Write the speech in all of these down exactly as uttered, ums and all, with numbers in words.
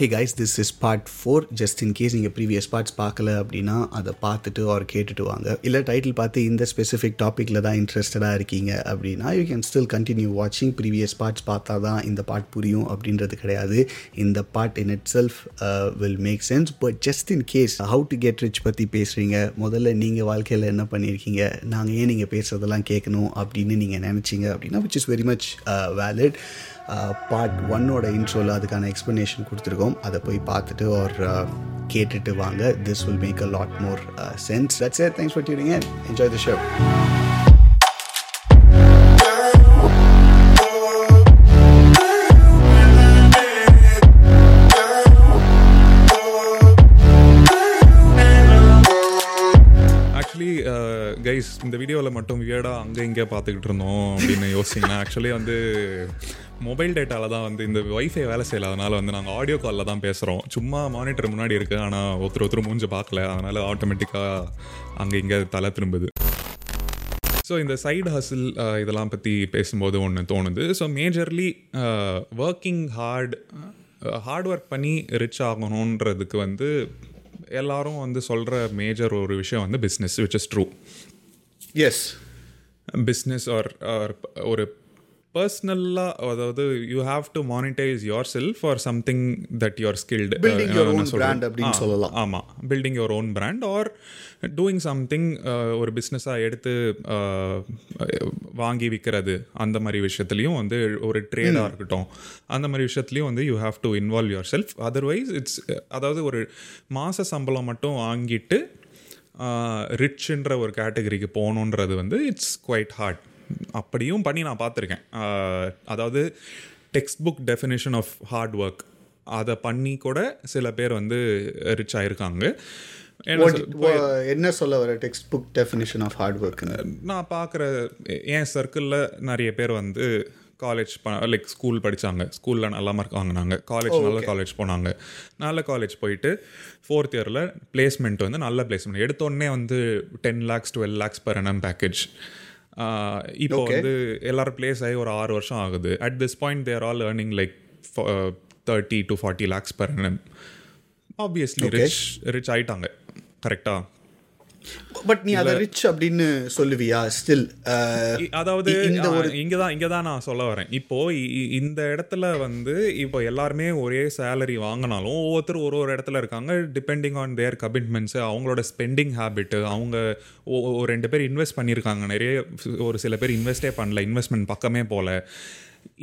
Hey guys, this is part four. Just in case நீங்கள் previous parts பார்க்கல அப்படின்னா அதை பார்த்துட்டு ஆர் கேட்டுட்டு வாங்க. இல்லை டைட்டில் பார்த்து இந்த ஸ்பெசிஃபிக் டாப்பிக்கில் தான் இன்ட்ரெஸ்டடாக இருக்கீங்க அப்படின்னா யூ கேன் ஸ்டில் கண்டினியூ வாட்சிங். ப்ரீவியஸ் பார்ட்ஸ் பார்த்தா தான் இந்த பார்ட் புரியும் அப்படின்றது கிடையாது. இந்த part in itself will make sense. But just in case how to get rich பற்றி பேசுகிறீங்க, முதல்ல நீங்கள் வாழ்க்கையில் என்ன பண்ணியிருக்கீங்க, நாங்கள் ஏன் நீங்கள் பேசுகிறதெல்லாம் கேட்கணும் அப்படின்னு நீங்கள் நினச்சிங்க அப்படின்னா which is very much valid. Part ஒன்னோட இன்ட்ரோவில் அதுக்கான எக்ஸ்ப்ளனேஷன் கொடுத்துருக்கோம், அதை போய் பார்த்துட்டு ஆர் கேட்டுட்டு வாங்க. This will make a lot more sense. That's it. Thanks for tuning in. Enjoy the show. Guys, இந்த வீடியோவில் மட்டும் வியர்டாக அங்கே இங்கே பார்த்துக்கிட்டு இருந்தோம் அப்படின்னு யோசிச்சிங்கன்னா ஆக்சுவலி வந்து மொபைல் டேட்டாவில் தான் வந்து இந்த வைஃபை வேலை செய்யலை, அதனால் வந்து நாங்கள் ஆடியோ காலில் தான் பேசுகிறோம். சும்மா மானிட்டர் முன்னாடி இருக்குது, ஆனால் ஒருத்தர் ஒருத்தர் மூஞ்சி பார்க்கல, அதனால் ஆட்டோமேட்டிக்காக அங்கே இங்கே தலை திரும்புது. ஸோ இந்த சைடு ஹசில் இதெல்லாம் பற்றி பேசும்போது ஒன்று தோணுது. So majorly working hard hard work பண்ணி ரிச் ஆகணுன்றதுக்கு வந்து எல்லாரும் வந்து சொல்கிற மேஜர் ஒரு விஷயம் வந்து business, which is true. Yes, business or ஒரு பர்சனலாக, அதாவது you have to monetize yourself or something that you're skilled. ஆமாம், building your own brand or doing something, ஒரு பிஸ்னஸாக எடுத்து வாங்கி விற்கிறது. அந்த மாதிரி விஷயத்துலையும் வந்து ஒரு ட்ரேடாக இருக்கட்டும், அந்த மாதிரி விஷயத்துலையும் வந்து you have to involve yourself. Otherwise it's, அதாவது ஒரு மாத சம்பளம் மட்டும் வாங்கிட்டு ரிச்ன்ற ஒரு கேட்டகரிக்கு போகணுன்றது வந்து இட்ஸ் குவைட் ஹார்ட். அப்படியும் பண்ணி நான் பார்த்துருக்கேன். அதாவது textbook definition of hard work அதை பண்ணி கூட சில பேர் வந்து ரிச் ஆகிருக்காங்க. என்ன சொல்ல வர textbook definition of hard work நான் பார்க்குற என் சர்க்கிளில் நிறைய பேர் வந்து காலேஜ் ப லைக் ஸ்கூல் படித்தாங்க, ஸ்கூலில் நல்லா மார்க் வாங்கினாங்க, காலேஜ் நல்ல காலேஜ் போனாங்க, நல்ல காலேஜ் போயிட்டு ஃபோர்த் இயரில் பிளேஸ்மெண்ட் வந்து நல்ல பிளேஸ்மெண்ட் எடுத்தோடனே வந்து ten lakhs twelve lakhs per annum package. இப்போ வந்து எல்லோரும் பிளேஸ் ஆகி ஒரு ஆறு வருஷம் ஆகுது. At this point they're all earning like thirty to forty lakhs per annum. Obviously rich rich ஆகிட்டாங்க, கரெக்டாக. பட் நீ அதை ரிச் அப்படின்னு சொல்லுவியா ஸ்டில்? அதாவது இங்கே தான் இங்கே தான் நான் சொல்ல வரேன். இப்போது இந்த இடத்துல வந்து இப்போ எல்லாருமே ஒரே சேலரி வாங்கினாலும் ஒவ்வொருத்தரும் ஒரு ஒரு இடத்துல இருக்காங்க, டிபெண்டிங் ஆன் தேர் கமிட்மெண்ட்ஸு, அவங்களோட ஸ்பெண்டிங் ஹேபிட்டு. அவங்க ஒரு ரெண்டு பேர் இன்வெஸ்ட் பண்ணியிருக்காங்க, நிறைய ஒரு சில பேர் இன்வெஸ்டே பண்ணல, இன்வெஸ்ட்மெண்ட் பக்கமே போகல.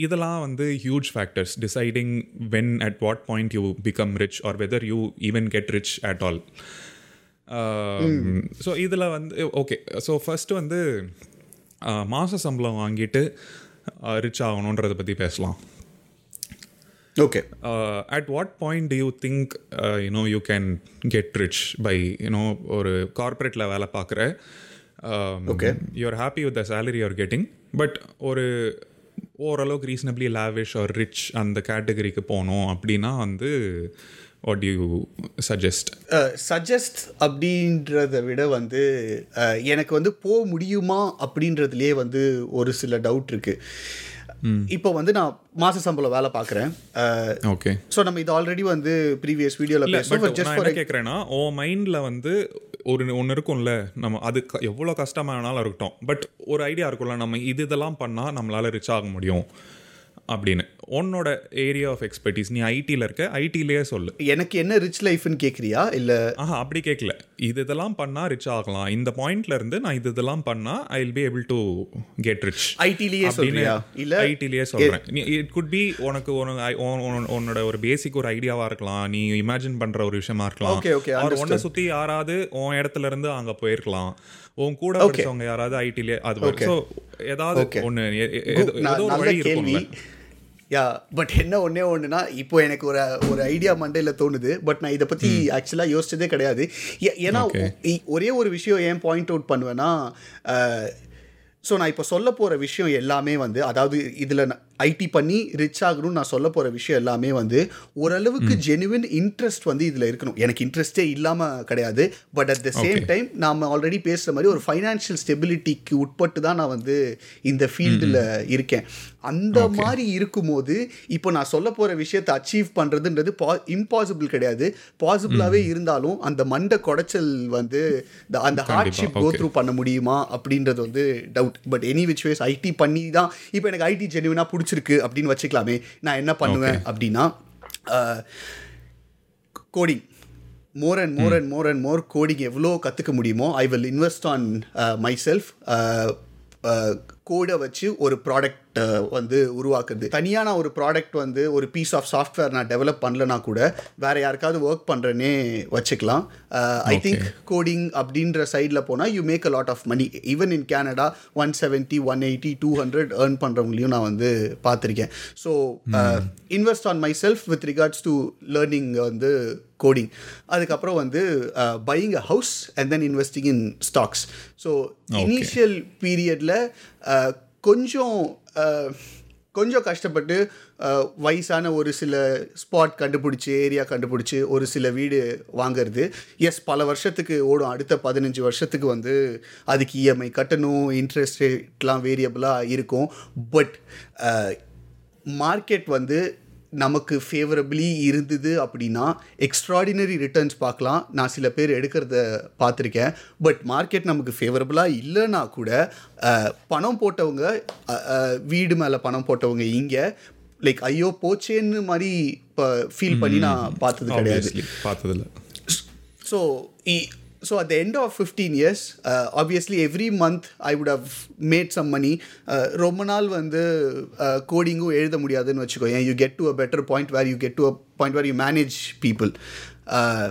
இதெல்லாம் வந்து huge factors deciding when at what point you become rich or whether you even get rich at all. So இதில் வந்து ஓகே, ஸோ ஃபஸ்ட்டு வந்து மாத சம்பளம் வாங்கிட்டு ரிச் ஆகணுன்றதை பற்றி பேசலாம். Okay, at what point do you think you know you can get rich by you know ஒரு கார்பரேட்டில் வேலை பார்க்குற, okay you are happy with the salary you're getting, but ஒரு ஓரளவுக்கு ரீசனபிளி லேவிஷ் ஆர் ரிச் அந்த கேட்டகரிக்கு போகணும் அப்படின்னா வந்து What do you suggest? Suggest அப்படின்றத விட வந்து எனக்கு வந்து போக முடியுமா அப்படின்றதுலேயே வந்து ஒரு சில டவுட் இருக்குது. இப்போ வந்து நான் மாத சம்பளம் வேலை பார்க்குறேன். ஓகே, ஸோ நம்ம இது ஆல்ரெடி வந்து ப்ரீவியஸ் வீடியோவில் பேசுகிறோம். கேட்குறேன்னா ஓ மைண்டில் வந்து ஒரு ஒன்று இருக்கும்ல, நம்ம அது எவ்வளோ கஷ்டமாக வேணாலும் இருக்கட்டும், பட் ஒரு ஐடியா இருக்கும்ல, நம்ம இது இதெல்லாம் பண்ணால் நம்மளால் ரிச் ஆக முடியும் அப்படின்னு. உன்னோட ஏரியா ஆஃப் எக்ஸ்பர்டீஸ், நீ ஐடியில் இருக்க, ஐடியிலேயே சொல்லு. எனக்கு என்ன ரிச் லைஃப்னு கேட்குறியா இல்லை? ஆஹா, அப்படி கேட்கல. இது இதெல்லாம் பண்ணால் ரிச் ஆகலாம், இந்த பாயிண்ட்லேருந்து நான் இது இதெல்லாம் பண்ணால் I will be able to get rich. ஐடியிலேயே சொல்றியா இல்லை? ஐடியிலேயே சொல்கிறேன். இட் குட் பி உனக்கு உன்னோட ஒரு பேசிக் ஒரு ஐடியாவாக இருக்கலாம், நீ இமேஜின் பண்ணுற ஒரு விஷயமா இருக்கலாம். ஓகே ஓகே, அவர் உன்னை சுற்றி யாராவது உன் இடத்துல இருந்து அங்கே போயிருக்கலாம், உன் கூட படிச்சவங்க யாராவது ஐடியிலே, அது ஓகே. ஸோ ஏதாவது ஒன்று ஏதோ ஒரு வழி இருக்கும். யா, பட் என்ன ஒன்றே ஒன்றுனா, இப்போ எனக்கு ஒரு ஒரு ஐடியா மண்டையில் தோணுது, பட் நான் இதை பற்றி ஆக்சுவலாக யோசிச்சதே கிடையாது. ஏன்னா ஒரே ஒரு விஷயம் ஏன் பாயிண்ட் அவுட் பண்ணுவேன்னா, ஸோ நான் இப்போ சொல்ல போகிற விஷயம் எல்லாமே வந்து, அதாவது இதில் ஐடி பண்ணி ரிச் ஆகணும்னு நான் சொல்ல போகிற விஷயம் எல்லாமே வந்து ஓரளவுக்கு ஜெனுவின் இன்ட்ரெஸ்ட் வந்து இதில் இருக்கணும். எனக்கு இன்ட்ரெஸ்ட்டே இல்லாமல் கிடையாது, but at the same time நாம் ஆல்ரெடி பேசுகிற மாதிரி ஒரு ஃபைனான்ஷியல் ஸ்டெபிலிட்டிக்கு உட்பட்டு தான் நான் வந்து இந்த ஃபீல்டில் இருக்கேன். அந்த மாதிரி இருக்கும்போது இப்போ நான் சொல்ல போகிற விஷயத்தை அச்சீவ் பண்ணுறதுன்றது பா இம்பாசிபிள் கிடையாது, பாசிபிளாகவே இருந்தாலும் அந்த மண்டை குடைச்சல் வந்து அந்த ஹார்ட்ஷிப் கோ த்ரூ பண்ண முடியுமா அப்படின்றது வந்து doubt. But any which ways IT பண்ணி தான் இப்போ எனக்கு ஐடி ஜென்யூனாக பிடிச்சிருக்கு அப்படின்னு வச்சுக்கலாமே. நான் என்ன பண்ணுவேன் அப்படின்னா coding, more and more and more and more coding எவ்வளோ கற்றுக்க முடியுமோ I will invest on myself. கோடை வச்சு ஒரு ப்ராடக்ட் வந்து உருவாக்குறது. தனியாக நான் ஒரு ப்ராடக்ட் வந்து ஒரு பீஸ் ஆஃப் சாஃப்ட்வேர் நான் டெவலப் பண்ணலனா கூட வேறு யாருக்காவது ஒர்க் பண்ணுறேன்னே வச்சுக்கலாம். ஐ திங்க் கோடிங் அப்படின்ற சைடில் போனால் you make a lot of money. Even in Canada one seventy one eighty two hundred earn பண்ணுறவங்களையும் நான் வந்து பார்த்துருக்கேன். So invest on myself with regards to learning வந்து கோடிங். அதுக்கப்புறம் வந்து buying a house and then investing in stocks. So initial பீரியடில் கொஞ்சம் கொஞ்சம் கஷ்டப்பட்டு வயசான ஒரு சில ஸ்பாட் கண்டுபிடிச்சி ஏரியா கண்டுபிடிச்சி ஒரு சில வீடு வாங்கிறது எஸ் பல வருஷத்துக்கு ஓடும். அடுத்த பதினஞ்சு வருஷத்துக்கு வந்து அதுக்கு இஎம்ஐ கட்டணும், இன்ட்ரெஸ்ட் ரேட்லாம் வேரியபிளாக இருக்கும். பட் மார்க்கெட் வந்து நமக்கு ஃபேவரபிளி இருந்தது அப்படின்னா எக்ஸ்ட்ராடினரி ரிட்டர்ன்ஸ் பார்க்கலாம். நான் சில பேர் எடுக்கிறத பார்த்துருக்கேன். பட் மார்க்கெட் நமக்கு ஃபேவரபுளாக இல்லைன்னா கூட பணம் போட்டவங்க வீடு மேலே பணம் போட்டவங்க இங்கே லைக் ஐயோ போச்சேன்னு மாதிரி இப்போ ஃபீல் பண்ணி நான் பார்த்தது கிடையாது, பார்த்ததில்ல. So So at the end of fifteen years, uh, obviously every month I would have made some money. Romanal vandu coding u eludha mudiyadhu nu vechukoyen. You get to a better point where you get to a point where you manage people. Uh,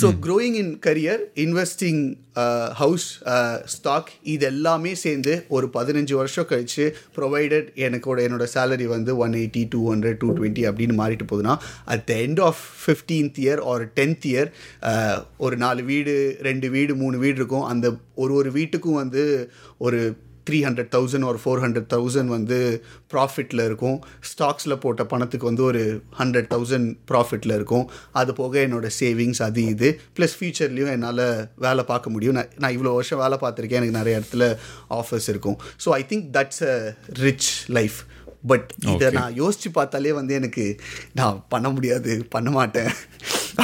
so hmm. growing in career, investing, uh, house, uh, stock, idellame sende oru fifteen varsham kalichu provided enakoda enoda salary vandu one eighty, two hundred, two twenty appdinu maaritu poduna at the end of fifteenth year or tenth year oru four veedu two veedu three veedu irukum andha oru oru veetukku vandu oru three hundred thousand or four hundred thousand வந்து ப்ராஃபிட்டில் இருக்கும். ஸ்டாக்ஸில் போட்ட பணத்துக்கு வந்து ஒரு hundred thousand ப்ராஃபிட்டில் இருக்கும். அது போக என்னோடய சேவிங்ஸ் அது இது ப்ளஸ் ஃப்யூச்சர்லேயும் என்னால் வேலை பார்க்க முடியும். நான் நான் இவ்வளோ வருஷம் வேலை பார்த்துருக்கேன், எனக்கு நிறைய இடத்துல ஆஃபர்ஸ் இருக்கும். So I think that's a rich life. But இதை நான் யோசித்து பார்த்தாலே வந்து எனக்கு நான் பண்ண முடியாது, பண்ண மாட்டேன்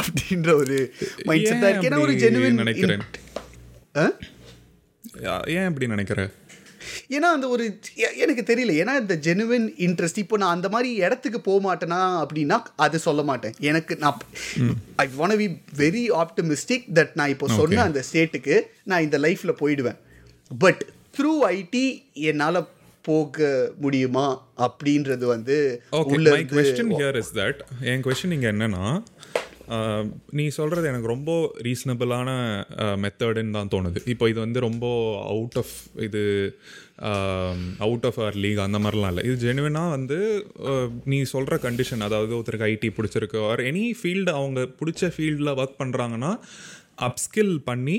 அப்படின்ற ஒரு மைண்ட் செட் தான் இருக்கு. ஏன்னா ஒரு ஜெனுவின் நினைக்கிறேன். ஏன் அப்படி நினைக்கிறேன் ஏன்னா அந்த ஒரு எனக்கு தெரியல. ஏன்னா இந்த ஜெனுவின் இன்ட்ரெஸ்ட் இப்போ நான் அந்த மாதிரி இடத்துக்கு போக மாட்டேனா அப்படின்னா அது சொல்ல மாட்டேன். எனக்கு நான் I want to be very optimistic that நான் இப்போ சொன்ன அந்த ஸ்டேட்டுக்கு நான் இந்த லைஃப்பில் போயிடுவேன். பட் த்ரூ ஐடி என்னால் போக முடியுமா அப்படின்றது வந்து my question here is that. என் க்வெஸ்சன் இங்கே என்னன்னா நீ சொல்கிறது எனக்கு ரொம்ப ரீசனபிளான மெத்தடுன்னு தான் தோணுது. இப்போ இது வந்து ரொம்ப அவுட் ஆஃப் இது அவுட் ஆஃப் அவர் லீக் அந்த மாதிரிலாம் இல்லை. இது ஜெனுவினாக வந்து நீ சொல்கிற கண்டிஷன், அதாவது ஒருத்தருக்கு ஐடி பிடிச்சிருக்கு ஆர் எனி ஃபீல்டு அவங்க பிடிச்ச ஃபீல்டில் ஒர்க் பண்ணுறாங்கன்னா அப்ஸ்கில் பண்ணி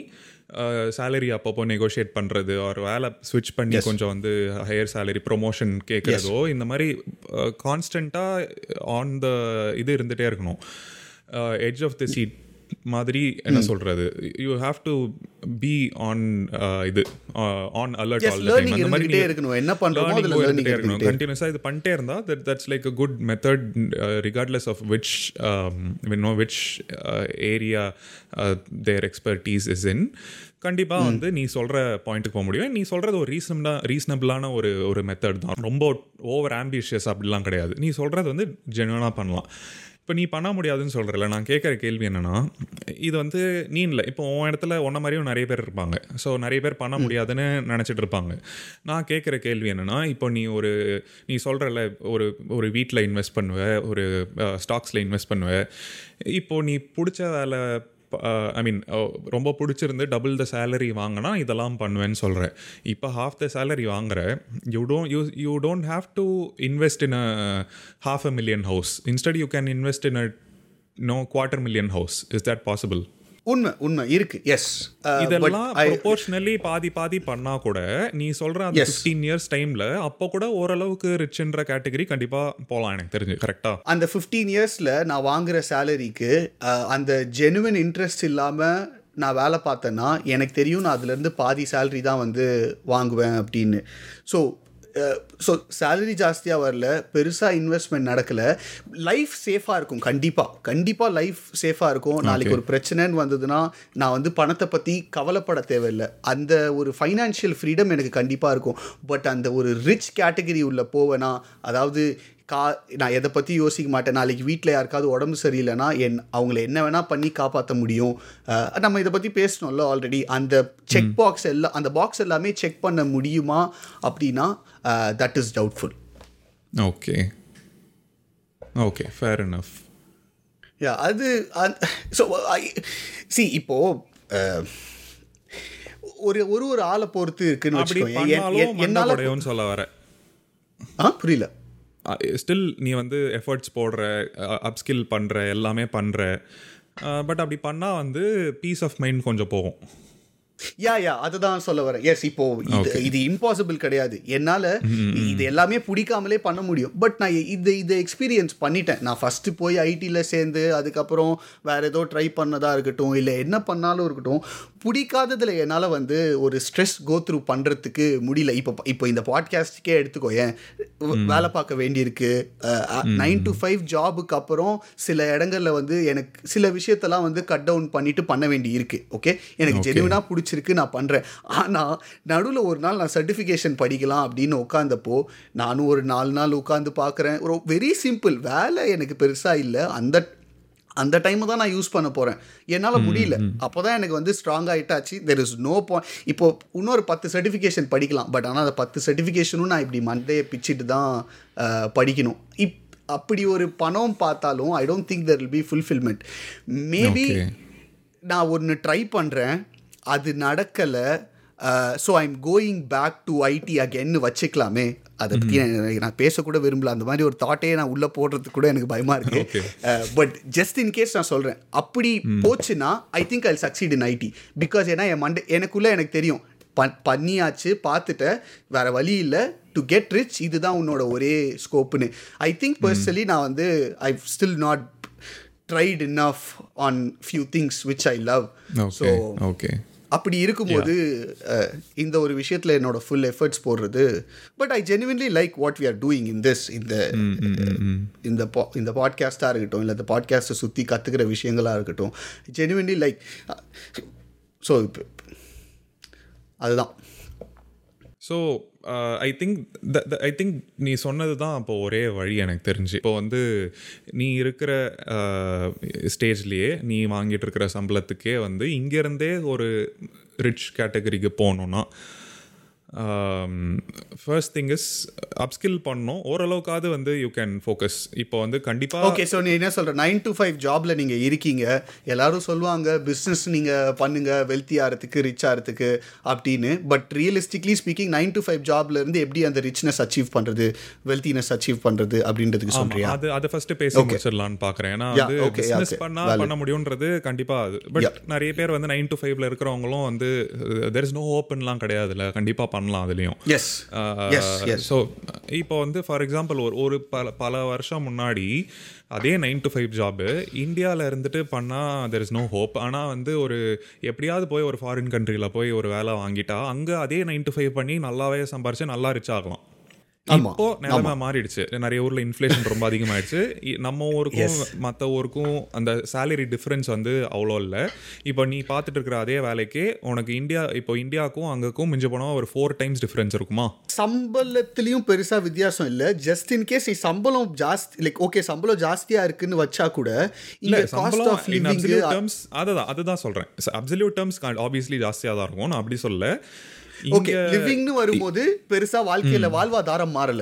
சேலரி அப்பப்போ நெகோஷியேட் பண்ணுறது ஒரு வேலை ஸ்விட்ச் பண்ணி கொஞ்சம் வந்து ஹையர் சேலரி ப்ரொமோஷன் கேட்குறதோ இந்த மாதிரி கான்ஸ்டண்ட்டாக ஆன் த இது இருந்துகிட்டே இருக்கணும். edge of the seat மாதிரி என்ன சொல்றது you have to be on இது on alert all the time. அந்த மாதிரி இருக்கணும், என்ன பண்றோமோ அதுல learning இருக்கணும். கண்டினியூஸா இது பண்ணிட்டே இருந்தா that that's like a good method uh, regardless of which um, you know which uh, area uh, their expertise is in. கண்டிப்பாக வந்து நீ சொல்கிற பாயிண்ட்டுக்கு போக முடியும். நீ சொல்கிறது ஒரு ரீசனபிளாக ரீசனபிளான ஒரு ஒரு மெத்தட் தான். ரொம்ப ஓவர் ஆம்பிஷியஸ் அப்படிலாம் கிடையாது. நீ சொல்கிறது வந்து ஜென்வனாக பண்ணலாம். இப்போ நீ பண்ண முடியாதுன்னு சொல்கிறல, நான் கேட்குற கேள்வி என்னென்னா இது வந்து நீ இல்லை இப்போ உன் இடத்துல ஒன்றை மாதிரியும் நிறைய பேர் இருப்பாங்க. ஸோ நிறைய பேர் பண்ண முடியாதுன்னு நினச்சிட்டு இருப்பாங்க. நான் கேட்குற கேள்வி என்னென்னா இப்போ நீ ஒரு நீ சொல்கிறல ஒரு ஒரு வீட்டில் இன்வெஸ்ட் பண்ணுவேன், ஒரு ஸ்டாக்ஸில் இன்வெஸ்ட் பண்ணுவேன். இப்போது நீ பிடிச்ச வேலை ஐ மீன் ரொம்ப பிடிச்சிருந்து டபுள் த சேலரி வாங்கினா இதெல்லாம் பண்ணுவேன்னு சொல்கிறேன். இப்போ ஹாஃப் த சேலரி வாங்குற you don't you you don't have to invest in a half a million house. Instead you can invest in a no quarter million house. Is that possible? உண்மை உண்மை இருக்கு. S, இதெல்லாம் ப்ரொபோர்ஷனலி பாதி பாதி பண்ணா கூட நீ சொல்ற அந்த பதினைந்து இயர்ஸ் டைம்ல அப்ப கூட ஓரளவுக்கு ரிச்ன்ற கேட்டகரி கண்டிப்பா போலாம் எனக்கு தெரிஞ்சு. கரெக்ட்டா அந்த பதினைந்து இயர்ஸ்ல நான் வாங்குற சாலரிக்கு அந்த ஜெனுவின் இன்ட்ரெஸ்ட் இல்லாம நான் வேலை பார்த்தேன்னா எனக்கு தெரியும் நான் அதுலேருந்து பாதி சேலரி தான் வந்து வாங்குவேன் அப்படின்னு. ஸோ ஸோ சேலரி ஜாஸ்தியாக வரல, பெருசாக இன்வெஸ்ட்மெண்ட் நடக்கலை, லைஃப் சேஃபாக இருக்கும். கண்டிப்பாக கண்டிப்பாக லைஃப் சேஃபாக இருக்கும். நாளைக்கு ஒரு பிரச்சனைன்னு வந்ததுன்னா நான் வந்து பணத்தை பற்றி கவலைப்பட தேவையில்லை. அந்த ஒரு ஃபைனான்ஷியல் ஃப்ரீடம் எனக்கு கண்டிப்பாக இருக்கும். பட் அந்த ஒரு ரிச் கேட்டகரி உள்ள போவேன்னா, அதாவது கா நான் எதை பற்றி யோசிக்க மாட்டேன். நாளைக்கு வீட்டில் யாருக்காவது உடம்பு சரியில்லைன்னா என் அவங்கள என்ன வேணால் பண்ணி காப்பாற்ற முடியும். நம்ம இதை பற்றி பேசணும்ல ஆல்ரெடி. அந்த செக் பாக்ஸ் எல்லாம் அந்த பாக்ஸ் எல்லாமே செக் பண்ண முடியுமா அப்படின்னா that is doubtful. Okay okay fair enough. Yeah அது ஸோ சி இப்போது ஒரு ஒரு ஒரு ஆளை பொறுத்து இருக்குன்னு வச்சுக்கோங்க. என்னாலும் சொல்ல வர ஆ புரியல. ஸ்டில் நீ வந்து எஃபர்ட்ஸ் போடுற, அப்ஸ்கில் பண்ணுற, எல்லாமே பண்ணுற. பட் அப்படி பண்ணால் வந்து பீஸ் ஆஃப் மைண்ட் கொஞ்சம் போகும். யா யா அதுதான் சொல்ல வரேன். எஸ், இப்போ இது இம்பாசிபிள் கிடையாது. என்னால் இது எல்லாமே பிடிக்காமலே பண்ண முடியும். பட் நான் இது இதை எக்ஸ்பீரியன்ஸ் பண்ணிட்டேன். நான் ஃபஸ்ட்டு போய் ஐடியில் சேர்ந்து அதுக்கப்புறம் வேறு ஏதோ ட்ரை பண்ணதாக இருக்கட்டும், இல்லை என்ன பண்ணாலும் இருக்கட்டும், பிடிக்காததில் என்னால் வந்து ஒரு ஸ்ட்ரெஸ் கோத்ரூ பண்ணுறதுக்கு முடியல. இப்போ இப்போ இந்த பாட்காஸ்ட்டுக்கே எடுத்துக்கோ, ஏன் வேலை பார்க்க வேண்டியிருக்கு. நைன் டு ஃபைவ் ஜாபுக்கு அப்புறம் சில இடங்களில் வந்து எனக்கு சில விஷயத்தெல்லாம் வந்து கட் டவுன் பண்ணிவிட்டு பண்ண வேண்டி இருக்குது. ஓகே, எனக்கு ஜெனுவினாக பிடிச்ச இருக்கு நான் பண்றேன். ஆனா நடுவுல ஒரு நாள் நான் சர்டிஃபிகேஷன் படிக்கலாம் அப்படின்னு உட்கார்ந்தப்போ நானும் ஒரு நாலு நாள் உட்கார்ந்து பார்க்குறேன். ஒரு வெரி சிம்பிள் வேலை எனக்கு பெருசா இல்லை, அந்த அந்த டைம் தான் நான் யூஸ் பண்ண போகிறேன். என்னால் முடியல. அப்போ தான் எனக்கு வந்து ஸ்ட்ராங் ஆகிட்டாச்சு. There is no point. இப்போது இன்னொரு பத்து சர்டிஃபிகேஷன் படிக்கலாம், பட் ஆனால் அந்த பத்து சர்டிஃபிகேஷனும் நான் இப்படி மண்டையை பிச்சுட்டு தான் படிக்கணும். இப் அப்படி ஒரு பணம் பார்த்தாலும் I don't think there will be fulfilment. Maybe நான் ஒன்று ட்ரை பண்ணுறேன், அது நடக்கலை, so I am going back to IT அகேன்னு வச்சுக்கலாமே. அதை பற்றி நான் பேசக்கூட விரும்பல. அந்த மாதிரி ஒரு தாட்டே நான் உள்ளே போடுறதுக்கு கூட எனக்கு பயமாக இருக்குது. பட் ஜஸ்ட் இன் கேஸ் நான் சொல்கிறேன், அப்படி போச்சுன்னா I think I succeed in IT. Because ஏன்னா என் மண்டே எனக்குள்ளே எனக்கு தெரியும், பண் பண்ணியாச்சு பார்த்துட்டேன், வேறு வழி இல்லை, டு கெட் ரிச் இதுதான் உன்னோட ஒரே ஸ்கோப்புன்னு. ஐ திங்க் பர்சனலி நான் வந்து I still not tried enough on few things which I love. So okay, அப்படி இருக்கும்போது இந்த ஒரு விஷயத்தில் என்னோட ஃபுல் எஃபர்ட்ஸ் போடுறது. But I genuinely like what we are doing in this இந்த இந்த பா இந்த பாட்காஸ்ட்டாக இருக்கட்டும், இல்லை இந்த பாட்காஸ்ட்டை சுற்றி கற்றுக்கிற விஷயங்களாக இருக்கட்டும், ஜெனுவின்லி லைக். ஸோ இப்போ அதுதான். So I think the I think நீ சொன்னது தான் இப்போ ஒரே வழி எனக்கு தெரிஞ்சு. இப்போ வந்து நீ இருக்கிற ஸ்டேஜ்லேயே நீ வாங்கிட்டு இருக்கிற சம்பளத்துக்கே வந்து இங்கேருந்தே ஒரு ரிச் கேட்டகரிக்கு போகணுன்னா ஃபர்ஸ்ட் திங் இஸ் அப்ஸ்கில் பண்ணணும். ஓரளவுக்காவது வந்து யூ கேன் ஃபோக்கஸ். இப்போ வந்து கண்டிப்பாக ஓகே. ஸோ நீ என்ன சொல்கிற, நைன் டு ஃபைவ் ஜாபில் நீங்கள் இருக்கீங்க, எல்லோரும் சொல்லுவாங்க பிஸ்னஸ் நீங்கள் பண்ணுங்கள் வெல்த்தி ஆகிறதுக்கு ரிச் ஆகிறதுக்கு அப்படின்னு. But realistically speaking nine to five ஜாப்லேருந்து எப்படி அந்த ரிச்னஸ் அச்சீவ் பண்ணுறது, வெல்த்தினஸ் அச்சீவ் பண்ணுறது அப்படின்றதுக்கு சொல்கிறேன். அது அதை ஃபஸ்ட்டு பேசி முடிச்சிடலான்னு பார்க்குறேன். ஏன்னா அது பிஸ்னஸ் பண்ணால் பண்ண முடியுன்றது கண்டிப்பாக அது. பட் நிறைய பேர் வந்து நைன் டு ஃபைவ்ல இருக்கிறவங்களும் வந்து தெர் இஸ் நோ ஹோப்ன்னுலாம் கிடையாது, இல்லை கண்டிப்பாக பண்ணலாம் அதுலேயும். ஸோ இப்போ வந்து ஃபார் எக்ஸாம்பிள் ஒரு ஒரு பல பல வருஷம் முன்னாடி அதே நைன் டு ஃபைவ் ஜாபு இந்தியாவில் இருந்துட்டு பண்ணால் தெர் இஸ் நோ ஹோப். ஆனால் வந்து ஒரு எப்படியாவது போய் ஒரு ஃபாரின் கண்ட்ரியில் போய் ஒரு வேலை வாங்கிட்டா அங்கே அதே நைன் டு ஃபைவ் பண்ணி நல்லாவே சம்பாரிச்சு நல்லா ரிச் ஆகலாம். இப்போ நிலைமை மாறிடுச்சு. நிறைய ஊரில் இன்ஃப்ளேஷன் ரொம்ப அதிகமாகிடுச்சு. நம்ம ஊருக்கும் மற்ற ஊருக்கும் அந்த சேலரி டிஃப்ரென்ஸ் வந்து அவ்வளோ இல்லை. இப்போ நீ பார்த்துட்டு இருக்கிற அதே வேலைக்கு உனக்கு இந்தியா இப்போ இந்தியாவுக்கும் அங்கேக்கும் மிஞ்ச போனால் ஒரு ஃபோர் டைம்ஸ் டிஃப்ரென்ஸ் இருக்குமா? சம்பளத்துலேயும் பெருசாக வித்தியாசம் இல்லை. ஜஸ்ட் இன் கேஸ் சம்பளம் ஜாஸ்தி லைக் ஓகே சம்பளம் ஜாஸ்தியாக இருக்குன்னு வச்சா கூட இல்லை சம்பளம் அப்சல்யூட் டேர்ம்ஸ் அதுதான் அதுதான் சொல்கிறேன். அப்சல்யூட் டேர்ம்ஸ் ஆப்வியஸ்லி ஜாஸ்தியாக தான் இருக்கும், நான் அப்படி சொல்ல. ஓகே, லிவிங்னு வரும்போது பெருசா வாழ்க்கையில வாழ்வாதாரம் மாறல.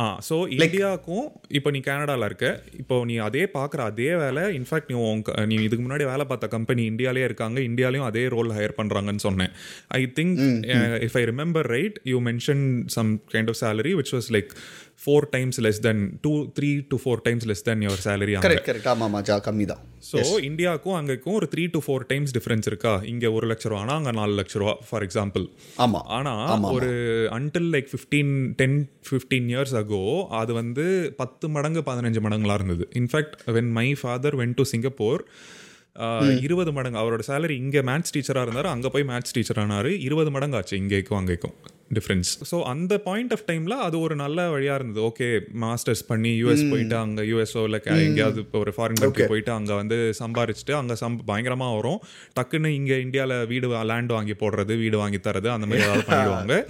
ஆ ஸோ இந்தியாவுக்கும் இப்போ நீ கனடாவில் இருக்க, இப்போ நீ அதே பார்க்குற அதே வேலை, இன்ஃபேக்ட் நீ நீ இதுக்கு முன்னாடி வேலை பார்த்த கம்பெனி இந்தியாவிலே இருக்காங்க, இந்தியாவிலையும் அதே ரோல் ஹையர் பண்ணுறாங்கன்னு சொன்னேன். I think if I remember right you mention some kind of salary which was like four times less then two three to four times less then your salary. Correct correct ஆமாம் மாஜா கம்மி தான். So இந்தியாவுக்கும் அங்கேக்கும் ஒரு three to four times difference இருக்கா? இங்கே ஒரு லட்ச ரூபா ஆனால் அங்கே நாலு லட்ச ரூபா ஃபார் எக்ஸாம்பிள். ஆமாம். ஆனால் ஒரு until like fifteen ten fifteen years ago அது வந்து பத்து மடங்கு பதினஞ்சு மடங்களாக இருந்தது. In fact when my father went to Singapore இருபது மடங்கு அவரோட சேலரி. இங்கே மேத்ஸ் டீச்சராக இருந்தார், அங்கே போய் மேத்ஸ் டீச்சர் ஆனார். இருபது மடங்கு ஆச்சு இங்கேக்கும் அங்கேக்கும் டிஃப்ரென்ஸ். ஸோ அந்த பாயிண்ட் ஆஃப் டைமில் அது ஒரு நல்ல வழியாக இருந்தது. ஓகே, மாஸ்டர்ஸ் பண்ணி யூஎஸ் போயிட்டு அங்கே யூஎஸ்ஓவில் எங்கேயாவது இப்போ ஒரு ஃபாரின் கண்ட்ரி போயிட்டு அங்கே வந்து சம்பாரிச்சுட்டு அங்கே சம் பயங்கரமாக வரும். டக்குன்னு இங்கே இந்தியாவில் வீடு லேண்ட் வாங்கி போடுறது, வீடு வாங்கி தரது, அந்த மாதிரி ஏதாவது பண்ணிடுவாங்க.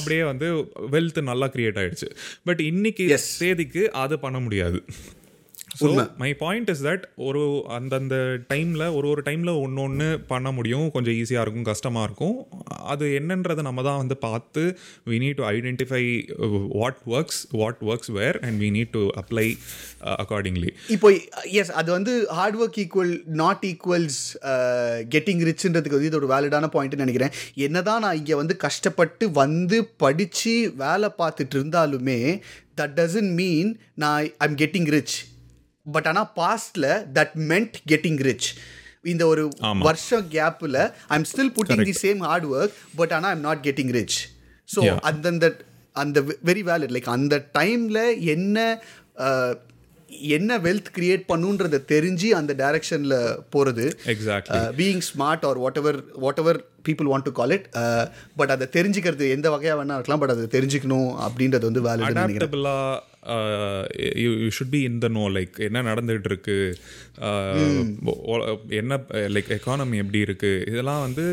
அப்படியே வந்து வெல்த் நல்லா கிரியேட் ஆகிடுச்சு. பட் இன்னைக்கு தேதிக்கு அது பண்ண முடியாது. So my point is that ஒரு அந்தந்த டைமில் ஒரு ஒரு டைமில் ஒன்று ஒன்று பண்ண முடியும். கொஞ்சம் ஈஸியாக இருக்கும், கஷ்டமாக இருக்கும். அது என்னன்றதை நம்ம தான் வந்து பார்த்து we need to identify what works, what works where and we need to apply accordingly. இப்போ எஸ் அது வந்து hard work equal not equals getting ரிச்ன்றதுக்கு வந்து இது ஒரு வேலிடான பாயிண்ட்னு நினைக்கிறேன். என்ன தான் நான் இங்கே வந்து கஷ்டப்பட்டு வந்து படித்து வேலை பார்த்துட்டு இருந்தாலுமே தட் டசன்ட் மீன் நான் I am getting rich. But ஆனால் பாஸ்டில் தட் மென்ட் கெட்டிங் ரிச். இந்த ஒரு வருஷம் கேப்பில் I am still putting the same hard work, but ஆனால் I am not getting rich. So அந்தந்த அந்த வெரி வேலிட் லைக் அந்த டைமில் என்ன என்ன வெல்த் கிரியேட் பண்ணுன்றதை தெரிஞ்சு அந்த டைரக்ஷனில் போகிறது. Exactly being smart or whatever whatever people want to call it. But அதை தெரிஞ்சுக்கிறது எந்த வகையாக வேணா இருக்கலாம். பட் அதை தெரிஞ்சுக்கணும் அப்படின்றது வந்து வேலிட். அடாப்டபிளாக you you should be in the know, like என்ன நடந்துகிட்டு இருக்கு, என்ன லைக் எக்கானமி எப்படி இருக்குது. இதெல்லாம் வந்து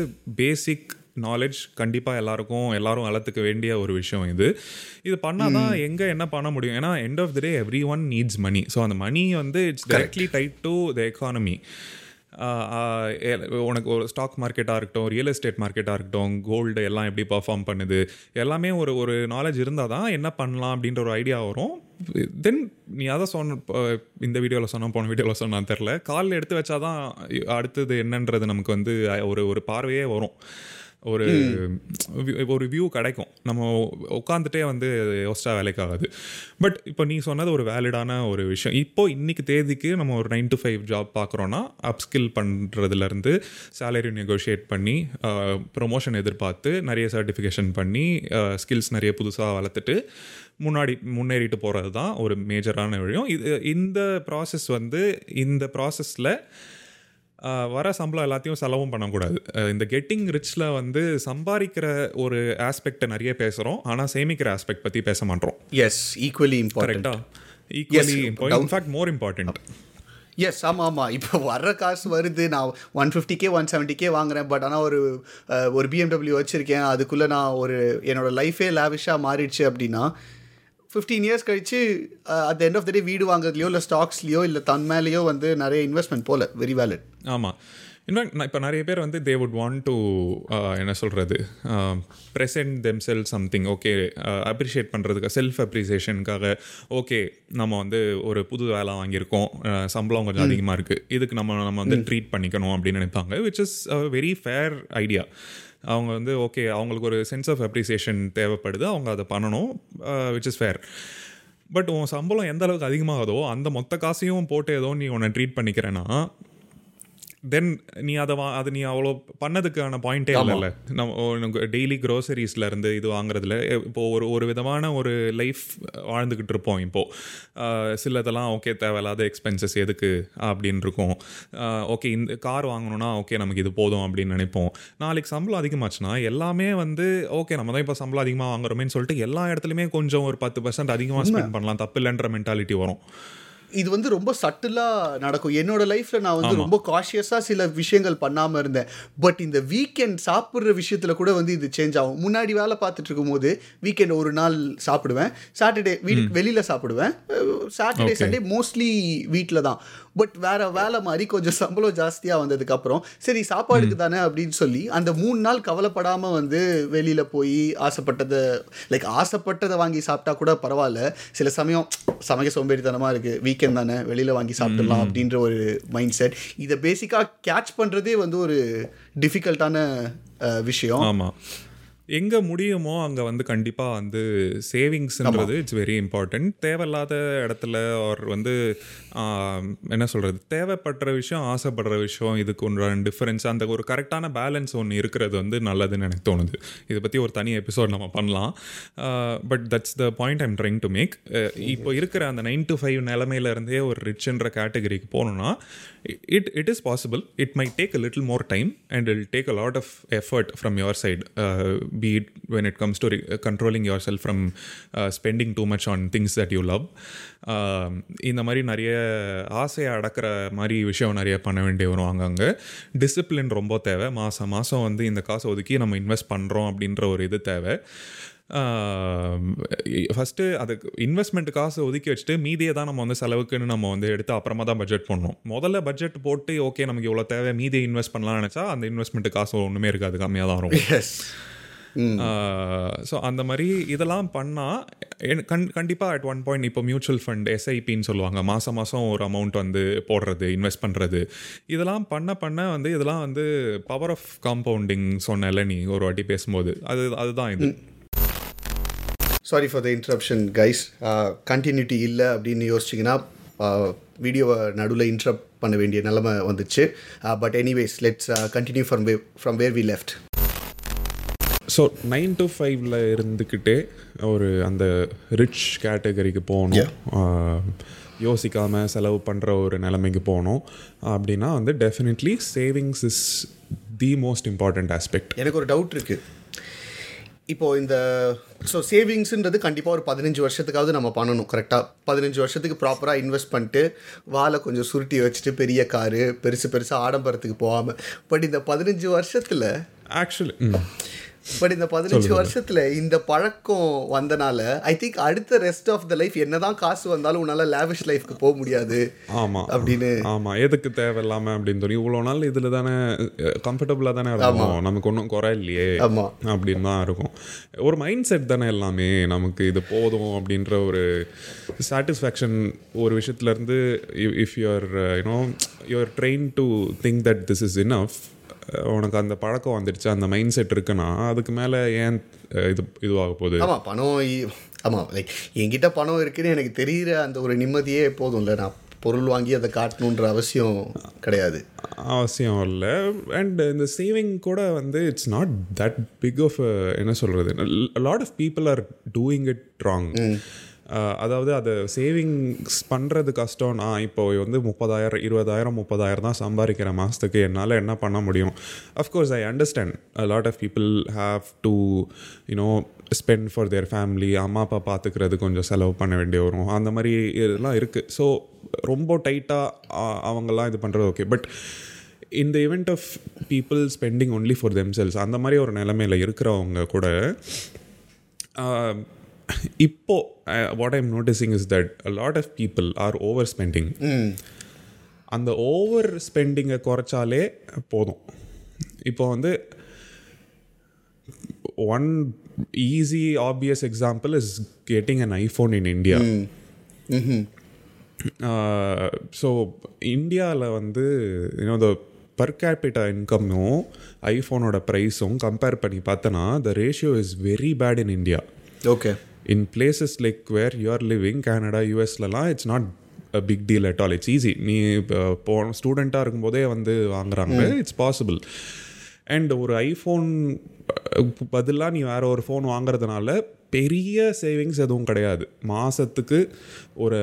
பேசிக் நாலேஜ் கண்டிப்பாக எல்லாருக்கும் எல்லாரும் வளர்த்துக்க வேண்டிய ஒரு விஷயம். இது இது பண்ணால் தான் எங்கே என்ன பண்ண முடியும். ஏன்னா end of the day everyone needs money. So அந்த மணி வந்து it's directly tied to the economy. உனக்கு ஒரு ஸ்டாக் மார்க்கெட்டாக இருக்கட்டும், ரியல் எஸ்டேட் மார்க்கெட்டாக இருக்கட்டும், கோல்டு எல்லாம் எப்படி பர்ஃபார்ம் பண்ணுது, எல்லாமே ஒரு ஒரு நாலேஜ் இருந்தால் தான் என்ன பண்ணலாம் அப்படின்ற ஒரு ஐடியா வரும். தென் நீ அதை சொன்ன இந்த வீடியோவில் சொன்னால் போன வீடியோவில் சொன்னான்னு தெரில, காலில் எடுத்து வச்சா தான் அடுத்தது என்னன்றது நமக்கு வந்து ஒரு ஒரு பார்வையே வரும், ஒரு ஒரு வியூ கிடைக்கும். நம்ம உட்காந்துட்டே வந்து யோசிச்சா வேலைக்காகாது. பட் இப்போ நீ சொன்னது ஒரு வேலிடான ஒரு விஷயம். இப்போது இன்றைக்கி தேதிக்கு நம்ம ஒரு நைன் டு ஃபைவ் ஜாப் பார்க்குறோன்னா அப்ஸ்கில் பண்ணுறதுலேருந்து சேலரி நெகோஷியேட் பண்ணி ப்ரொமோஷன் எதிர்பார்த்து நிறைய சர்டிஃபிகேஷன் பண்ணி ஸ்கில்ஸ் நிறைய புதுசாக வளர்த்துட்டு முன்னாடி முன்னேறிட்டு போகிறது தான் ஒரு மேஜரான விஷயம். இது இந்த ப்ராசஸ் வந்து இந்த ப்ராசஸில் வர சம்பளம் எல்லாத்தையும் செலவும் பண்ணக்கூடாது. இந்த கெட்டிங் ரிச்சில் வந்து சம்பாதிக்கிற ஒரு ஆஸ்பெக்டை நிறைய பேசுகிறோம், ஆனால் சேமிக்கிற ஆஸ்பெக்ட் பற்றி பேச மாட்டோம். Yes, equally important. Equally important, in fact more important. Yes, ஆமாம் ஆமாம். இப்போ வர்ற காசு வருது, நான் one fifty K one seventy K வாங்குகிறேன். பட் ஆனால் ஒரு ஒரு பிஎம்டபிள்யூ வச்சுருக்கேன், அதுக்குள்ளே நான் ஒரு என்னோடய லைஃபே லேவிஷாக மாறிடுச்சு அப்படின்னா ஃபிஃப்டீன் இயர்ஸ் கழிச்சு at the end of the day வீடு வாங்குறதுலையோ இல்லை ஸ்டாக்ஸ்லையோ இல்லை தன் மேலேயோ வந்து நிறைய இன்வெஸ்ட்மெண்ட் போல. Very valid. ஆமாம். இன்ஃபேக்ட் நான் இப்போ நிறைய பேர் வந்து தே வுட் வாண்ட் டு என்ன சொல்கிறது, ப்ரெசென்ட் தெம் செல் சம்திங். ஓகே, அப்ரிஷியேட் பண்ணுறதுக்காக, செல்ஃப் அப்ரிசியேஷனுக்காக. ஓகே, நம்ம வந்து ஒரு புது வேலை வாங்கியிருக்கோம், சம்பளம் கொஞ்சம் அதிகமாக இருக்குது, இதுக்கு நம்ம நம்ம வந்து ட்ரீட் பண்ணிக்கணும் அப்படின்னு நினைப்பாங்க. Which is a very fair idea. அவங்க வந்து ஓகே, அவங்களுக்கு ஒரு சென்ஸ் ஆஃப் அப்ரிசியேஷன் தேவைப்படுது, அவங்க அதை பண்ணணும், விச் இஸ் ஃபேர். பட் உன் சம்பளம் எந்த அளவுக்கு அதிகமாகதோ அந்த மொத்த காசையும் போட்டு ஏதோ நீ உன்னை ட்ரீட் பண்ணிக்கிறேன்னா தென் நீ அதை வா அது நீ அவ்வளோ பண்ணதுக்கான பாயிண்ட்டே இல்லைல்ல. நம்ம டெய்லி க்ரோசரிஸ்லேருந்து இது வாங்குறதுல இப்போது ஒரு ஒரு விதமான ஒரு லைஃப் வாழ்ந்துக்கிட்டு இருப்போம். இப்போது சிலதெல்லாம் ஓகே தேவையில்லாத எக்ஸ்பென்சஸ் எதுக்கு அப்படின்னு இருக்கும். ஓகே, இந்த கார் வாங்கணுன்னா ஓகே நமக்கு இது போதும் அப்படின்னு நினைப்போம். நாளைக்கு சம்பளம் அதிகமாச்சுன்னா எல்லாமே வந்து ஓகே நம்ம தான் இப்போ சம்பளம் அதிகமாக வாங்குறோமேன்னு சொல்லிட்டு எல்லா இடத்துலையுமே கொஞ்சம் ஒரு பத்து பர்சன்ட் அதிகமாக ஸ்பெண்ட் பண்ணலாம், தப்பு இல்லைன்ற மென்டாலிட்டி வரும். இது வந்து ரொம்ப சட்டிலாக நடக்கும். என்னோட லைஃப்பில் நான் வந்து ரொம்ப காஷியஸாக சில விஷயங்கள் பண்ணாமல் இருந்தேன். பட் இந்த வீக்கெண்ட் சாப்பிட்ற விஷயத்தில் கூட வந்து இது சேஞ்ச் ஆகும். முன்னாடி வேலை பார்த்துட்டு இருக்கும்போது வீக்கெண்ட் ஒரு நாள் சாப்பிடுவேன், சாட்டர்டே வீட்டுக்கு வெளியில் சாப்பிடுவேன், சாட்டர்டே சண்டே மோஸ்ட்லி வீட்டில் தான். பட் வேறு வேலை மாதிரி கொஞ்சம் சம்பளம் ஜாஸ்தியாக வந்ததுக்கப்புறம் சரி சாப்பாடுக்கு தானே அப்படின்னு சொல்லி அந்த மூணு நாள் கவலைப்படாமல் வந்து வெளியில் போய் ஆசைப்பட்டதை லைக் ஆசைப்பட்டதை வாங்கி சாப்பிட்டா கூட பரவாயில்ல. சில சமயம் சமைக்க சோம்பேறித்தனமாக இருக்குது, வீக்கெண்ட் தானே வெளியில் வாங்கி சாப்பிடலாம் அப்படின்ற ஒரு மைண்ட் செட். இதை பேசிக்காக கேட்ச் பண்ணுறதே வந்து ஒரு டிஃபிகல்ட்டான விஷயம். ஆமாம். எங்கே முடியுமோ அங்கே வந்து கண்டிப்பாக வந்து சேவிங்ஸ்ன்றது இட்ஸ் வெரி இம்பார்ட்டன்ட். தேவையில்லாத இடத்துல ஒரு வந்து என்ன சொல்கிறது, தேவைப்படுற விஷயம் ஆசைப்படுற விஷயம், இதுக்கு ஒன்றான டிஃப்ரென்ஸ், அந்த ஒரு கரெக்டான பேலன்ஸ் ஒன்று இருக்கிறது வந்து நல்லதுன்னு எனக்கு தோணுது. இதை பற்றி ஒரு தனி எபிசோட் நம்ம பண்ணலாம். But that's the point I'm trying to make. இப்போ இருக்கிற அந்த நைன் டு ஃபைவ் நிலைமையிலேருந்தே ஒரு ரிச்ன்ற கேட்டகரிக்கு போகணுன்னா it it is possible. It may take a little more time and it take a lot of effort from your side, be it when it comes to re- controlling yourself from uh, spending too much on things that you love. இந்த மாதிரி நிறைய ஆசையை அடக்கிற மாதிரி விஷயம் நிறைய பண்ண வேண்டிய வரும். அங்கங்கே டிசிப்ளின் ரொம்ப தேவை. மாதம் மாதம் வந்து இந்த காசை ஒதுக்கி நம்ம இன்வெஸ்ட் பண்ணுறோம் அப்படின்ற ஒரு இது தேவை. ஃபஸ்ட்டு அதுக்கு இன்வெஸ்ட்மெண்ட் காசு ஒதுக்கி வச்சுட்டு மீதியை தான் நம்ம வந்து செலவுக்குன்னு நம்ம வந்து எடுத்து அப்புறமா தான் பட்ஜெட் பண்ணணும். முதல்ல பட்ஜெட் போட்டு ஓகே நமக்கு இவ்வளோ தேவை, மீதியை இன்வெஸ்ட் பண்ணலாம்னு நினச்சா அந்த இன்வெஸ்ட்மெண்ட் காசு ஒன்றுமே இருக்காது, கம்மியாக தான் வரும். ஸோ அந்த மாதிரி இதெல்லாம் பண்ணால் கண் கண்டிப்பாக அட் ஒன் பாயிண்ட் இப்போ மியூச்சுவல் ஃபண்ட் எஸ்ஐபின்னு சொல்லுவாங்க, மாதம் மாதம் ஒரு அமௌண்ட் வந்து போடுறது, இன்வெஸ்ட் பண்ணுறது, இதெல்லாம் பண்ண பண்ண வந்து இதெல்லாம் வந்து பவர் ஆஃப் காம்பவுண்டிங் சொன்னல நீ ஒரு வாட்டி பேசும்போது, அது அதுதான் இது. Sorry for the interruption guys. Continuity இல்லை அப்படின்னு யோசிச்சிங்கன்னா வீடியோவை நடுவில் இன்ட்ரப்ட் பண்ண வேண்டிய நிலமை வந்துச்சு. But anyways let's continue from where from where we left. So nine to ஃபைவ்ல இருந்துக்கிட்டே ஒரு அந்த ரிச் கேட்டகரிக்கு போகணும், யோசிக்காமல் செலவு பண்ணுற ஒரு நிலைமைக்கு போகணும் அப்படின்னா வந்து definitely savings is the most important aspect. எனக்கு ஒரு டவுட் இருக்குது. இப்போது இந்த ஸோ சேவிங்ஸுன்றது கண்டிப்பாக ஒரு பதினஞ்சு வருஷத்துக்காவது நம்ம பண்ணணும் கரெக்டாக. பதினஞ்சு வருஷத்துக்கு ப்ராப்பராக இன்வெஸ்ட் பண்ணிட்டு வாழை கொஞ்சம் சுருட்டி வச்சுட்டு பெரிய காரு பெருசு பெருசாக ஆடம்பரத்துக்கு போகாமல். பட் இந்த பதினஞ்சு வருஷத்தில் ஆக்சுவலி பட் இந்த பதினஞ்சு வருஷத்தில் இந்த பழக்கம் வந்தனால ஐ திங்க் அடுத்த ரெஸ்ட் ஆஃப் த லைஃப் என்னதான் காசு வந்தாலும் உன்னால் லேவிஷ் லைஃப்க்கு போக முடியாது. ஆமாம் அப்படின்னு ஆமாம் எதுக்கு தேவையில்லாமல் அப்படின்னு சொல்லி இவ்வளோ நாள் இதில் தானே கம்ஃபர்டபுளாக தானே இருக்கும், நமக்கு ஒன்றும் குறை இல்லையே ஆமாம் அப்படின்னு தான் இருக்கும். ஒரு மைண்ட் செட் தானே எல்லாமே, நமக்கு இது போதும் அப்படின்ற ஒரு சாட்டிஸ்ஃபேக்ஷன் ஒரு விஷயத்துலேருந்து if you're you know you're train to think that this is enough, உனக்கு அந்த பழக்கம் வந்துடுச்சு, அந்த மைண்ட் செட் இருக்குன்னா அதுக்கு மேலே ஏன் இது இதுவாக போகுது. ஆமாம் பணம் ஆமாம் லைக் என்கிட்ட பணம் இருக்குன்னு எனக்கு தெரிகிற அந்த ஒரு நிம்மதியே போதும் இல்லை, நான் பொருள் வாங்கி அதை காட்டணுன்ற அவசியம் கிடையாது, அவசியம் இல்லை. அண்ட் இந்த சேவிங் கூட வந்து it's not that big of என்ன சொல்கிறது, lot of people are doing it wrong. அதாவது அதை சேவிங்ஸ் பண்ணுறது கஷ்டம். நான் இப்போ வந்து முப்பதாயிரம் இருபதாயிரம் முப்பதாயிரம் தான் சம்பாதிக்கிற மாதத்துக்கு, என்னால் என்ன பண்ண முடியும்? Of course I understand a lot of people have to you know spend for their family, அம்மா அப்பா பார்த்துக்கிறது கொஞ்சம் செலவு பண்ண வேண்டிய வரும், அந்த மாதிரி இதெல்லாம் இருக்குது. ஸோ ரொம்ப டைட்டாக அவங்கெல்லாம் இது பண்ணுறது okay. But in the event of people spending only for themselves அந்த மாதிரி ஒரு நிலைமையில் இருக்கிறவங்க கூட இப்போ what I'm noticing is that a lot of people are overspending. அந்த overspending-ஐ குறைச்சாலே போதும். இப்போ வந்து one easy obvious example is getting an iPhone in India. So இந்தியாவில் வந்து இன்னும் இந்த பர் கேபிட்டா இன்கம்மும் ஐஃபோனோட ப்ரைஸும் கம்பேர் பண்ணி பார்த்தோன்னா the ratio is very bad in India. Okay in places like where you're living Canada யூஎஸ்லலாம் it's not a big deal at all, it's easy. நீ இப்போ போன ஸ்டூடெண்ட்டாக இருக்கும்போதே வந்து வாங்குறாங்க, இட்ஸ் பாசிபிள். அண்ட் ஒரு ஐஃபோன் பதிலாக நீ வேறு ஒரு ஃபோன் வாங்குறதுனால பெரிய சேவிங்ஸ் எதுவும் கிடையாது. மாதத்துக்கு ஒரு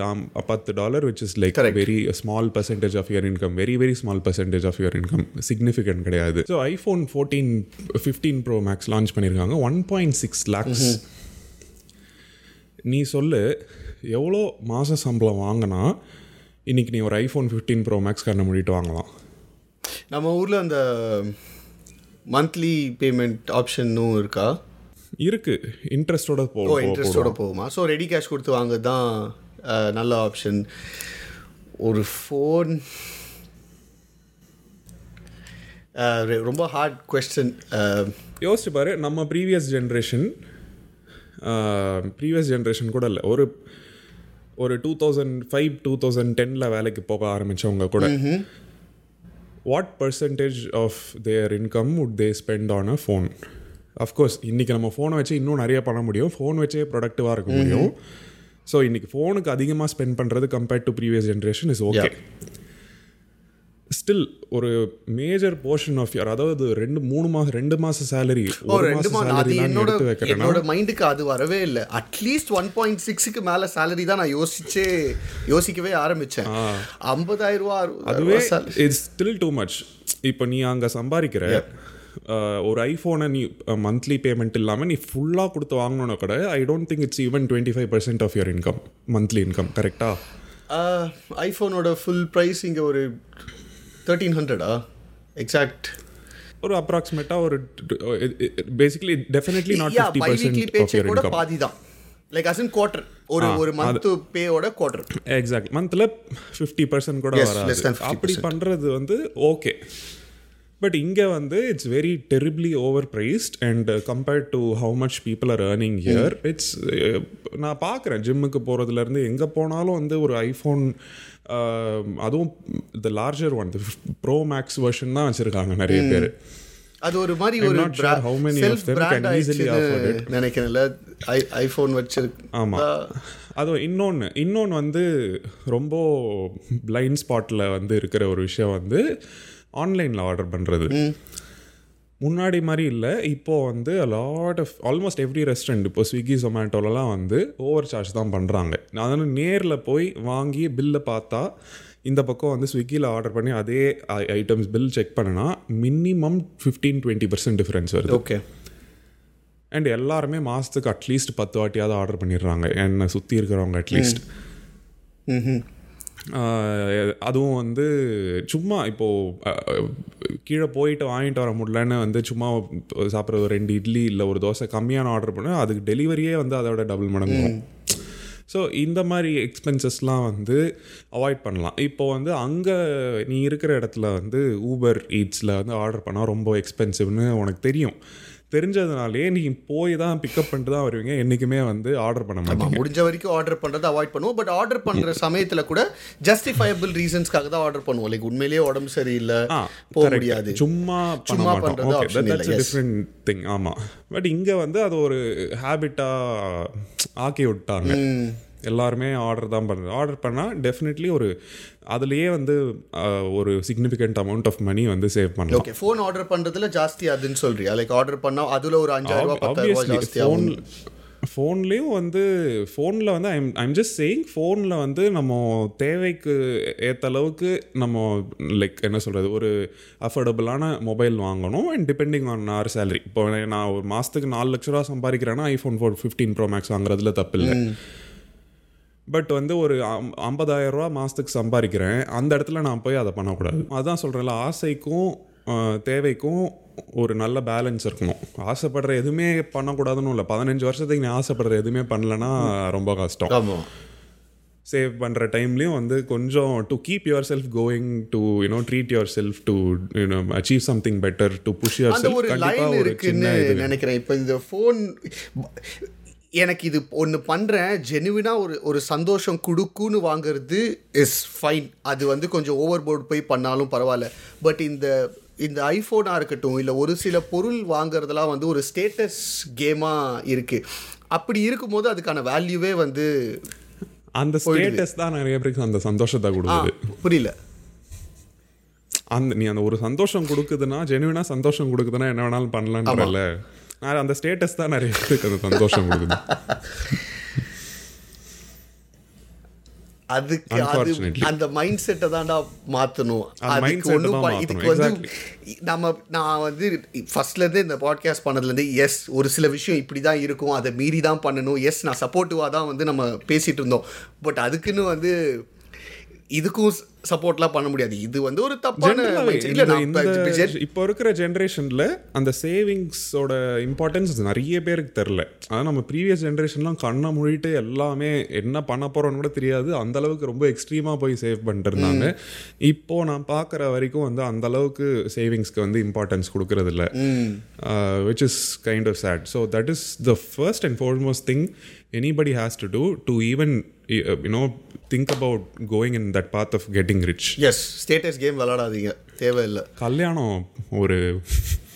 பத்து dollar which is like very small percentage of your income, very very small percentage of your income, significant கிடையாது. So iPhone fourteen fifteen pro max launch பண்ணியிருக்காங்க, ஒன் பாயிண்ட் சிக்ஸ் லேக்ஸ் நீ சொல்லு எவ்வளோ மாத சம்பளம் வாங்கினா இன்றைக்கி நீ ஒரு ஐஃபோன் ஃபிஃப்டீன் ப்ரோ மேக்ஸ் கண்ண முடிட்டு வாங்கலாம். நம்ம ஊரில் அந்த மந்த்லி பேமெண்ட் ஆப்ஷனும் இருக்கா? இருக்குது, இன்ட்ரெஸ்டோட போகும். இன்ட்ரெஸ்டோட போகுமா? ஸோ ரெடி கேஷ் கொடுத்து வாங்குறது தான் நல்ல ஆப்ஷன். ஒரு ஃபோன் ரொம்ப ஹார்ட் கொஸ்டின். யோசிச்சு பாரு, நம்ம ப்ரீவியஸ் ஜென்ரேஷன் ப்ரீவியஸ் ஜென்ரேஷன் கூட இல்லை, ஒரு ஒரு two thousand five two thousand டென்ல வேலைக்கு போக ஆரம்பித்தவங்க கூட what percentage of their income would they spend on a phone? Of course இன்றைக்கி நம்ம ஃபோனை வச்சு இன்னும் நிறைய பண்ண முடியும், ஃபோன் வச்சே ப்ரொடக்டிவாக இருக்க முடியும். ஸோ இன்றைக்கி ஃபோனுக்கு அதிகமாக ஸ்பெண்ட் பண்ணுறது compared to previous generation is okay. Still ஒரு மேஜர் போர்ஷன் ஆஃப் யுவர், அதாவது ரெண்டு மூணு மாதம் ரெண்டு மாதம் சேலரி ஒரு மாதம் சேலரி நான் எடுத்து வைக்கிறேன். என்னோட மைண்டுக்கு அது வரவே இல்லை. அட்லீஸ்ட் ஒன் பாயிண்ட் சிக்ஸுக்கு மேலே சேலரி தான் நான் யோசிச்சே யோசிக்கவே ஆரம்பித்தேன். ஐம்பதாயிரம் ரூபா அதுவே இட்ஸ் ஸ்டில் டூ மச். இப்போ நீ அங்கே சம்பாதிக்கிற ஒரு ஐஃபோனை நீ மந்த்லி பேமெண்ட் இல்லாமல் நீ ஃபுல்லாக கொடுத்து வாங்கணும்னா கூட I don't think it's even twenty five percent of your income, monthly income. கரெக்டாக ஐஃபோனோட ஃபுல் ப்ரைஸ் இங்கே ஒரு தேர்ட்டீன் ஹண்ட்ரடா எக்ஸாக்ட் ஒரு அப்ராக்சிமேட்டாக ஒரு basically definitely not fifty percent of your income. பாதி தான், லைக் அஸ் இன் குவார்டர், ஒரு ஒரு மந்த் பேயோட குவார்டர். எக்ஸாக்ட் மந்த்ல ஃபிஃப்டி பர்சன்ட் கூட வராது. அப்படி பண்ணுறது வந்து ஓகே. பட் இங்கே வந்து it's very terribly overpriced and compared to how much people are earning here. It's நான் பார்க்குறேன் ஜிம்முக்கு போகிறதுலேருந்து எங்கே போனாலும் வந்து ஒரு ஐஃபோன், அதுவும் the larger one, pro max version தான் வச்சுருக்காங்க நிறைய பேர். அது ஒரு மாதிரி ஒரு how many of them can easily afford it நினைக்கிறேன்ல ஐ ஐஃபோன் வச்சிருக்கு. ஆமாம், அதுவும் இன்னொன்று இன்னொன்று வந்து ரொம்ப பிளைண்ட் ஸ்பாட்டில் வந்து இருக்கிற ஒரு விஷயம் வந்து ஆன்லைனில் ஆர்டர் பண்ணுறது. முன்னாடி மாதிரி இல்லை, இப்போது வந்து lot of almost every restaurant இப்போ ஸ்விக்கி ஜொமேட்டோலலாம் வந்து ஓவர் சார்ஜ் தான் பண்ணுறாங்க. அதனால நேரில் போய் வாங்கி பில்லை பார்த்தா, இந்த பக்கம் வந்து ஸ்விக்கியில் ஆர்டர் பண்ணி அதே ஐட்டம்ஸ் பில் செக் பண்ணினா minimum fifteen twenty percent difference வருது. ஓகே. அண்ட் எல்லாருமே மாதத்துக்கு அட்லீஸ்ட் பத்து வாட்டியாவது ஆர்டர் பண்ணிடுறாங்க என்னை சுற்றி இருக்கிறவங்க அட்லீஸ்ட். அதுவும் வந்து சும்மா இப்போது கீழே போயிட்டு வாங்கிட்டு வர முடியலன்னு வந்து சும்மா சாப்பிட்ற ஒரு ரெண்டு இட்லி இல்லை ஒரு தோசை கம்மியான ஆர்டர் பண்ணால் அதுக்கு டெலிவரியே வந்து அதோட டபுள் மடங்கும். ஸோ இந்த மாதிரி எக்ஸ்பென்சஸ்லாம் வந்து அவாய்ட் பண்ணலாம். இப்போ வந்து அங்கே நீ இருக்கிற இடத்துல வந்து ஊபர் ஈட்ஸில் வந்து ஆர்டர் பண்ணால் ரொம்ப எக்ஸ்பென்சிவ்னு உனக்கு தெரியும். தெரிஞ்சதுனாலே நீ போய் தான் பிக்கப் பண்ணிட்டு தான் வருவீங்க, என்றைக்குமே வந்து ஆர்டர் பண்ண மாட்டோம். முடிஞ்ச வரைக்கும் ஆர்டர் பண்ணுறது அவாய்ட் பண்ணுவோம். பட் ஆர்டர் பண்ணுற சமயத்தில் கூட ஜஸ்டிஃபையபிள் ரீசன்ஸ்க்காக தான் ஆர்டர் பண்ணுவோம். லைக் உண்மையிலேயே உடம்பு சரியில்லை போக முடியாது, சும்மா சும்மா பண்ணுறது டிஃப்ரெண்ட் திங். ஆமாம். பட் இங்கே வந்து அது ஒரு ஹேபிட்டாக ஆக்கி விட்டாங்க, எல்லாருமே ஆர்டர் தான் பண்ணுறது. ஆர்டர் பண்ணால் டெஃபினெட்லி ஒரு அதுலேயே வந்து ஒரு சிக்னிஃபிகண்ட் அமௌண்ட் ஆஃப் மணி வந்து சேவ் பண்ணலாம். ஓகே. ஃபோன் ஆர்டர் பண்ணுறதுல ஜாஸ்தி அதுன்னு சொல்கிறியா? லைக் ஆர்டர் பண்ணால் அதில் ஒரு அஞ்சாயிரூவா பத்தாயிரூவா ஜாஸ்தி ஆகும். ஃபோன்லேயும் வந்து ஃபோனில் வந்து ஐம் ஐம் ஜஸ்ட் சேயிங் ஃபோனில் வந்து நம்ம தேவைக்கு ஏற்ற அளவுக்கு நம்ம லைக் என்ன சொல்கிறது ஒரு அஃபோர்டபுளான மொபைல் வாங்கணும். And depending on our salary. இப்போ நான் ஒரு மாதத்துக்கு நாலு லட்ச ரூபா சம்பாதிக்கிறேன்னா iPhone four fifteen pro max வாங்குறதுல தப்பு இல்லை. பட் வந்து ஒரு ஐம்பதாயிரம் ரூபா மாதத்துக்கு சம்பாதிக்கிறேன், அந்த இடத்துல நான் போய் அதை பண்ணக்கூடாது. அதுதான் சொல்கிறேன்ல, ஆசைக்கும் தேவைக்கும் ஒரு நல்ல பேலன்ஸ் இருக்கணும். ஆசைப்படுற எதுவுமே பண்ணக்கூடாதுன்னு இல்லை. பதினஞ்சு வருஷத்துக்கு நீ ஆசைப்படுற எதுவுமே பண்ணலைன்னா ரொம்ப கஷ்டம். ஆமாம். சேவ் பண்ணுற டைம்லேயும் வந்து கொஞ்சம் to keep yourself going, to you know treat yourself, to you know achieve something better, to push yourself. ஒரு லைன் இருக்குன்னு நினைக்கிறேன். இப்போ இந்த ஃபோன் எனக்கு இது ஒன்று பண்ணுறேன் ஜெனுவினாக ஒரு ஒரு சந்தோஷம் கொடுக்குன்னு வாங்கிறது இஸ் ஃபைன். அது வந்து கொஞ்சம் ஓவர் போர்டு போய் பண்ணாலும் பரவாயில்ல. பட் இந்த இந்த ஐஃபோனாக இருக்கட்டும் இல்லை ஒரு சில பொருள் வாங்கிறதுலாம் வந்து ஒரு ஸ்டேட்டஸ் கேமாக இருக்குது. அப்படி இருக்கும்போது அதுக்கான வேல்யூவே வந்து அந்த ஸ்டேட்டஸ் தான் நிறைய பேருக்கு அந்த சந்தோஷத்தை கொடுக்குது. புரியல. அந்த நீ அந்த ஒரு சந்தோஷம் கொடுக்குதுன்னா, ஜெனுவினாக சந்தோஷம் கொடுக்குதுன்னா என்ன வேணாலும் பண்ணலான்றல. அந்த ஸ்டேட்டஸ் தான் நிறைய பேருக்கு அந்த சந்தோஷம் கொடுக்குது. அதுக்கு அந்த மைண்ட் செட்டை தான்டா மாற்றணும். இதுக்கு வந்து நம்ம நான் வந்து ஃபர்ஸ்ட்லேருந்து இந்த பாட்காஸ்ட் பண்ணதுலேருந்து எஸ் ஒரு சில விஷயம் இப்படி தான் இருக்கும், அதை மீறி தான் பண்ணணும், எஸ் நான் சப்போர்ட்டிவாக தான் வந்து நம்ம பேசிகிட்டு இருந்தோம். பட் அதுக்குன்னு வந்து இதுக்கும் சப்போர்ட்லாம் பண்ண முடியாது. இது வந்து ஒரு தப்பான இப்போ இருக்கிற ஜென்ரேஷனில் அந்த சேவிங்ஸோட இம்பார்ட்டன்ஸ் நிறைய பேருக்கு தெரில. ஆனால் நம்ம ப்ரீவியஸ் ஜென்ரேஷன்லாம் கண்ணை மூடிட்டு எல்லாமே என்ன பண்ண போகிறோன்னு கூட தெரியாது, அந்தளவுக்கு ரொம்ப எக்ஸ்ட்ரீமாக போய் சேவ் பண்ணிட்டு இருந்தாங்க. இப்போது நான் பார்க்குற வரைக்கும் வந்து அந்தளவுக்கு சேவிங்ஸ்க்கு வந்து இம்பார்ட்டன்ஸ் கொடுக்கறதில்ல, which is kind of sad. So that is the first and foremost thing anybody has to do to even you know think about going in that path of getting rich. Yes, status game விளையாடாதீங்க, தேவையில்லை. கல்யாணம் ஒரு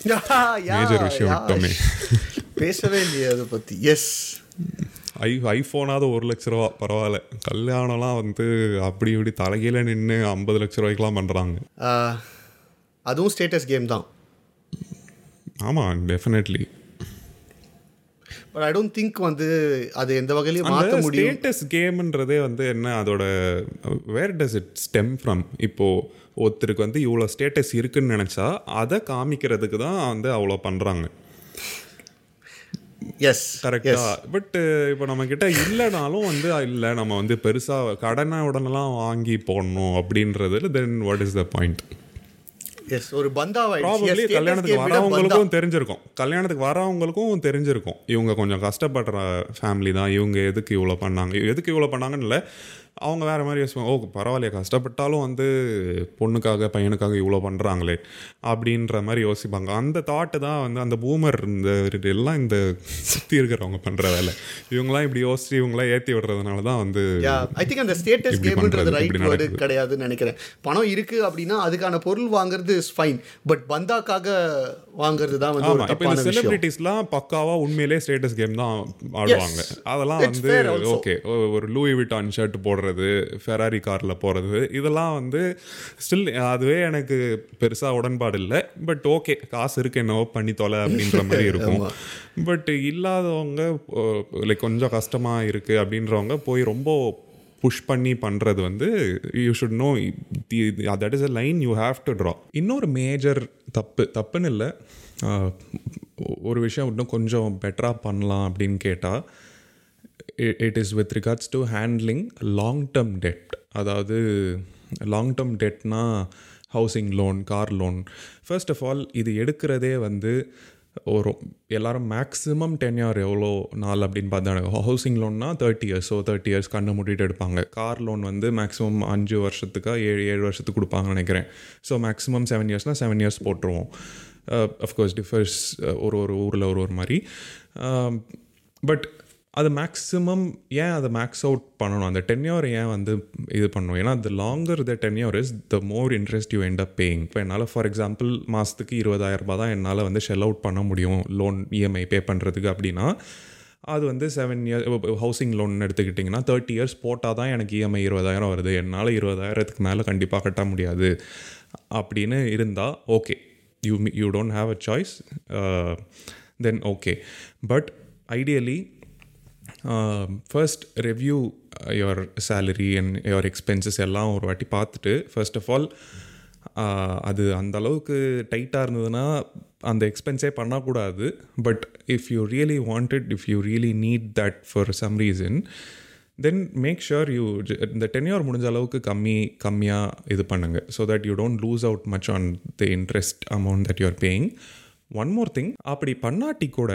major விஷயம் விட்டோமே, பேசவே இல்லையே அதை பற்றி. எஸ், ஐ ஐஃபோனாவது ஒரு லட்ச ரூபா பரவாயில்ல, கல்யாணம்லாம் வந்து அப்படி இப்படி தலைகீழ நின்று ஐம்பது லட்ச ரூபாய்க்குலாம் பண்ணுறாங்க. அதுவும் ஸ்டேட்டஸ் கேம் தான். ஆமாம், definitely. But I don't think வந்து அது எந்த வகையிலையும் மாற்ற முடியும். ஸ்டேட்டஸ் கேம்ன்றதே வந்து என்ன, அதோட where does it stem from? இப்போது ஒருத்தருக்கு வந்து இவ்வளோ ஸ்டேட்டஸ் இருக்குன்னு நினச்சா அதை காமிக்கிறதுக்கு தான் வந்து அவ்வளோ பண்ணுறாங்க. எஸ், கரெக்டா. பட் இப்போ நம்மக்கிட்ட இல்லைனாலும் வந்து இல்லை, நம்ம வந்து பெருசாக கடனை உடனெல்லாம் வாங்கி போடணும் அப்படின்றதுல then what is the point? Yes, ஒரு பந்தாவை ப்ராபபிலி கல்யாணத்துக்கு வரவங்களுக்கும் தெரிஞ்சிருக்கும், கல்யாணத்துக்கு வரவங்களுக்கும் தெரிஞ்சிருக்கும் இவங்க கொஞ்சம் கஷ்டப்படுற ஃபேமிலி தான், இவங்க எதுக்கு இவ்வளோ பண்ணாங்க எதுக்கு இவ்வளோ பண்ணாங்கன்னு இல்லை, அவங்க வேறு மாதிரி யோசிப்பாங்க. ஓ பரவாயில்லையா, கஷ்டப்பட்டாலும் வந்து பொண்ணுக்காக பையனுக்காக இவ்வளோ பண்ணுறாங்களே அப்படின்ற மாதிரி யோசிப்பாங்க. அந்த தாட்டு தான் வந்து அந்த பூமர் இந்த எல்லாம் இந்த சுற்றி இருக்கிறவங்க பண்ணுற வேலை. இவங்களாம் இப்படி யோசிச்சு இவங்களாம் ஏற்றி விடுறதுனால தான் வந்து ஐ திங்க் அந்த ஸ்டேட்டஸ் கேம்ன்றது ரைட் வேர்டு கிடையாதுன்னு நினைக்கிறேன். பணம் இருக்குது அப்படின்னா அதுக்கான பொருள் வாங்குறது இஸ் ஃபைன், பட் பந்தாக்காக வாங்குறது தான் வந்து ஒரு தப்பான விஷயம். செலிபிரிட்டிஸ்லாம் பக்காவாக உண்மையிலே ஸ்டேட்டஸ் கேம் தான் ஆடுவாங்க. அதெல்லாம் வந்து ஓகே, ஒரு லூயி விட்டான் ஷர்ட் போடுற ஃபெராரி கார்ல போறது இதெல்லாம் வந்து ஸ்டில் அதுவே எனக்கு பெருசா உடன்பாடு இல்லை. பட் ஓகே, காசு இருக்கு என்னவோ பண்ணி தொலை அப்படின்ற மாதிரி இருக்கும். பட் இல்லாதவங்க லைக் கொஞ்சம் கஷ்டமா இருக்கு அப்படின்றவங்க போய் ரொம்ப புஷ் பண்ணி பண்ணுறது வந்து you should know that is a line you have to draw. இன்னொரு மேஜர் தப்பு, தப்புன்னு இல்லை, ஒரு விஷயம் இன்னும் கொஞ்சம் பெட்டரா பண்ணலாம் அப்படின்னு கேட்டால் it is with regards to handling long-term debt. அதாவது long-term debtனா housing loan, car loan. First of all, இது எடுக்கிறதே வந்து ஒரு எல்லாரும் மேக்ஸிமம் டென் இயர் எவ்வளோ நாள் அப்படின்னு பார்த்தாங்க. ஹவுசிங் லோன்னா thirty years so thirty years கண்ணை மூடிட்டு எடுப்பாங்க. கார் லோன் வந்து மேக்ஸிமம் அஞ்சு வருஷத்துக்கா ஏழு ஏழு வருஷத்துக்கு கொடுப்பாங்கன்னு நினைக்கிறேன். ஸோ மேக்ஸிமம் செவன் இயர்ஸ்னால் செவன் இயர்ஸ் போட்டுருவோம். அஃப்கோர்ஸ் டிஃபர்ஸ் ஒரு ஒரு ஊரில் ஒரு ஒரு மாதிரி. பட் அது மேக்ஸிமம் ஏன் அதை மேக்ஸ் அவுட் பண்ணணும், அந்த டென்யூர் ஏன் வந்து இது பண்ணணும்? ஏன்னா the longer the tenure is the more interest you end up paying. இப்போ என்னால் ஃபார் எக்ஸாம்பிள் மாதத்துக்கு இருபதாயிரம் ரூபாய் தான் என்னால் வந்து ஷெல் அவுட் பண்ண முடியும் லோன் இஎம்ஐ பே பண்ணுறதுக்கு அப்படின்னா, அது வந்து செவன் இயர் ஹவுசிங் லோன் எடுத்துக்கிட்டிங்கன்னா தேர்ட்டி இயர்ஸ் போட்டால் தான் எனக்கு இஎம்ஐ இருபதாயிரம் வருது, என்னால் இருபதாயிரத்துக்கு மேலே கண்டிப்பாக கட்ட முடியாது அப்படின்னு இருந்தால் okay, you you don't have a choice, then okay. But ideally Uh, first review uh, your salary and your expenses எல்லாம் ஒரு வாட்டி பார்த்துட்டு first of all அது அந்த அளவுக்கு டைட்டாக இருந்ததுன்னா அந்த எக்ஸ்பென்ஸே பண்ணக்கூடாது. But if you really want it, if you really need that for some reason, then make sure you the tenure முடிஞ்ச அளவுக்கு கம்மி கம்மியாக இது பண்ணுங்க so that you don't lose out much on the interest amount that you are paying. One more thing, அப்படி பண்ணாட்டி கூட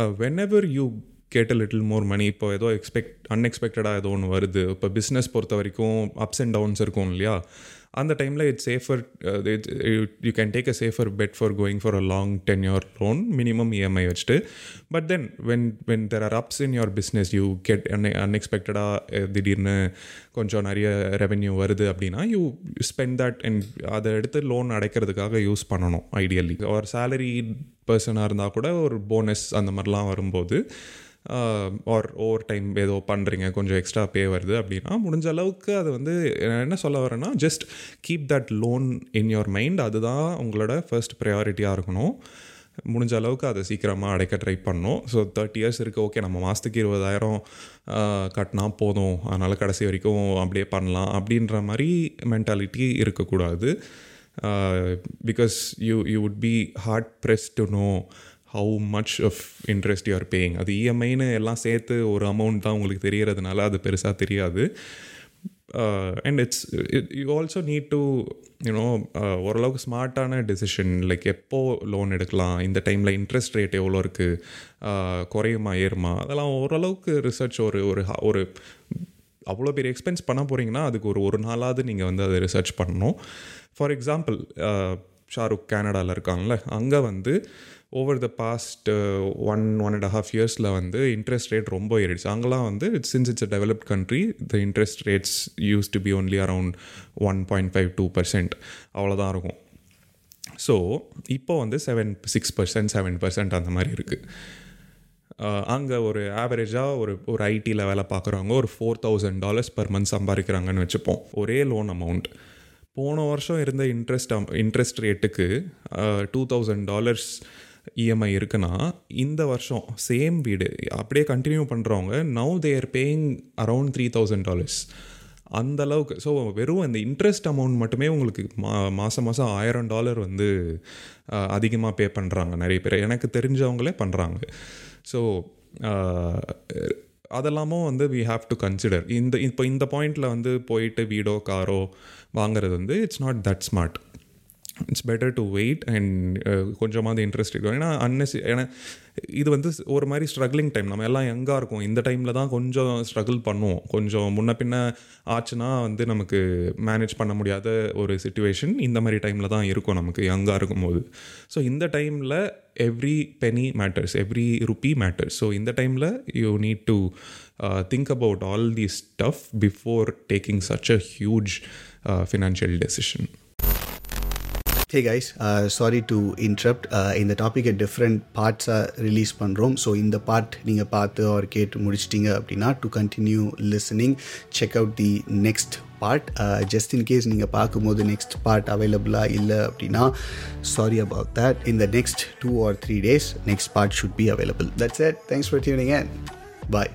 uh, whenever you get a little more money, இப்போ ஏதோ எக்ஸ்பெக்ட் அன்எக்ஸ்பெக்டடாக ஏதோ ஒன்று வருது, இப்போ பிஸ்னஸ் பொறுத்த வரைக்கும் அப்ஸ் அண்ட் டவுன்ஸ் இருக்கும் இல்லையா, அந்த டைமில் it's safer you can take a safer bet for going for a long ten year loan minimum EMI வச்சுட்டு. But then when when there are ups in your business, you get an அன்எக்ஸ்பெக்டடாக திடீர்னு கொஞ்சம் நிறைய revenue வருது அப்படின்னா you spend that and அதை எடுத்து loan அடைக்கிறதுக்காக யூஸ் பண்ணணும் ஐடியலி. ஒரு சேலரி பர்சனாக இருந்தால் கூட ஒரு போனஸ் அந்த மாதிரிலாம் வரும்போது ஆர் ஓவர் டைம் ஏதோ பண்ணுறீங்க கொஞ்சம் எக்ஸ்ட்ரா பே வருது அப்படின்னா முடிஞ்ச அளவுக்கு அது வந்து என்ன சொல்ல வரேன்னா just keep that loan in your mind. அதுதான் உங்களோட ஃபர்ஸ்ட் ப்ரையாரிட்டியாக இருக்கணும். முடிஞ்ச அளவுக்கு அதை சீக்கிரமாக அடைக்க ட்ரை பண்ணணும். ஸோ தேர்ட்டி இயர்ஸ் இருக்குது, ஓகே நம்ம மாதத்துக்கு இருபதாயிரம் கட்டினா போதும் அதனால் கடைசி வரைக்கும் அப்படியே பண்ணலாம் அப்படின்ற மாதிரி மென்டாலிட்டி இருக்கக்கூடாது. Because you you would be hard pressed to know how much of interest you are paying. அது இஎம்ஐன்னு எல்லாம் சேர்த்து ஒரு அமௌண்ட் தான் உங்களுக்கு தெரியறதுனால அது பெருசாக தெரியாது. And it's you also need to you know ஓரளவுக்கு ஸ்மார்ட்டான டெசிஷன், லைக் எப்போது லோன் எடுக்கலாம், இந்த டைமில் இன்ட்ரெஸ்ட் ரேட் எவ்வளோ இருக்குது, குறையுமா ஏறுமா, அதெல்லாம் ஓரளவுக்கு ரிசர்ச் ஒரு ஒரு அவ்வளோ பெரிய எக்ஸ்பென்ஸ் பண்ண போகிறீங்கன்னா அதுக்கு ஒரு ஒரு நாளாவது நீங்கள் வந்து அதை ரிசர்ச் பண்ணணும். ஃபார் எக்ஸாம்பிள் ஷாருக் கனடாவில் இருக்காங்களே, அங்கே வந்து over the past one one and half இயர்ஸில் வந்து இன்ட்ரெஸ்ட் ரேட் ரொம்ப ஏறிடுச்சு. அங்கெல்லாம் வந்து it's since it's a developed country the interest rates used to be only around one point five two percent அவ்வளோதான் இருக்கும். ஸோ இப்போ வந்து seven six percent seven percent அந்த மாதிரி இருக்குது. அங்கே ஒரு ஆவரேஜாக ஒரு ஒரு ஐடியில் வேலை பார்க்குறவங்க ஒரு four thousand dollars per month சம்பாதிக்கிறாங்கன்னு வச்சுப்போம். ஒரே லோன் அமௌண்ட் போன வருஷம் இருந்த இன்ட்ரெஸ்ட் இன்ட்ரெஸ்ட் ரேட்டுக்கு டூ தௌசண்ட் டாலர்ஸ் இஎம்ஐ இருக்குன்னா இந்த வருஷம் சேம் வீடு அப்படியே கண்டினியூ பண்ணுறவங்க now they're paying around three thousand dollars அந்த அளவுக்கு. ஸோ வெறும் இந்த இன்ட்ரெஸ்ட் அமௌண்ட் மட்டுமே உங்களுக்கு மா மாதம் மாதம் ஆயிரம் டாலர் வந்து அதிகமாக பே பண்ணுறாங்க நிறைய பேர், எனக்கு தெரிஞ்சவங்களே பண்ணுறாங்க. ஸோ அதெல்லாமும் வந்து we have to consider. இந்த இப்போ இந்த பாயிண்டில் வந்து போயிட்டு வீடோ காரோ வாங்கிறது வந்து it's not that smart. It's better to wait and கொஞ்சமாவது இன்ட்ரெஸ்ட் இருக்கும். ஏன்னா அன்னெசி ஏன்னா இது வந்து ஒரு மாதிரி ஸ்ட்ரகிளிங் டைம், நம்ம எல்லாம் எங்கே இருக்கும் இந்த டைமில் தான் கொஞ்சம் ஸ்ட்ரகிள் பண்ணுவோம். கொஞ்சம் முன்ன பின்ன ஆச்சுன்னா வந்து நமக்கு மேனேஜ் பண்ண முடியாத ஒரு சிச்சுவேஷன் இந்த மாதிரி டைமில் தான் இருக்கும் நமக்கு யங்காக இருக்கும்போது. ஸோ இந்த டைமில் every penny matters, every rupee matters. So இந்த டைமில் you need to think about all the stuff before taking such a huge financial decision. Hey guys, uh, sorry to interrupt. Uh, in the topic, a different parts are released பண்றோம். So in the part நீங்க பார்த்து or கேட்டு முடிச்சிட்டீங்க அப்படின்னா to continue listening, check out the next part. Uh, just in case நீங்க பார்க்கும்போது next part available-ஆ இல்லை அப்படின்னா sorry about that. In the next two or three days, next part should be available. That's it. Thanks for tuning in. Bye.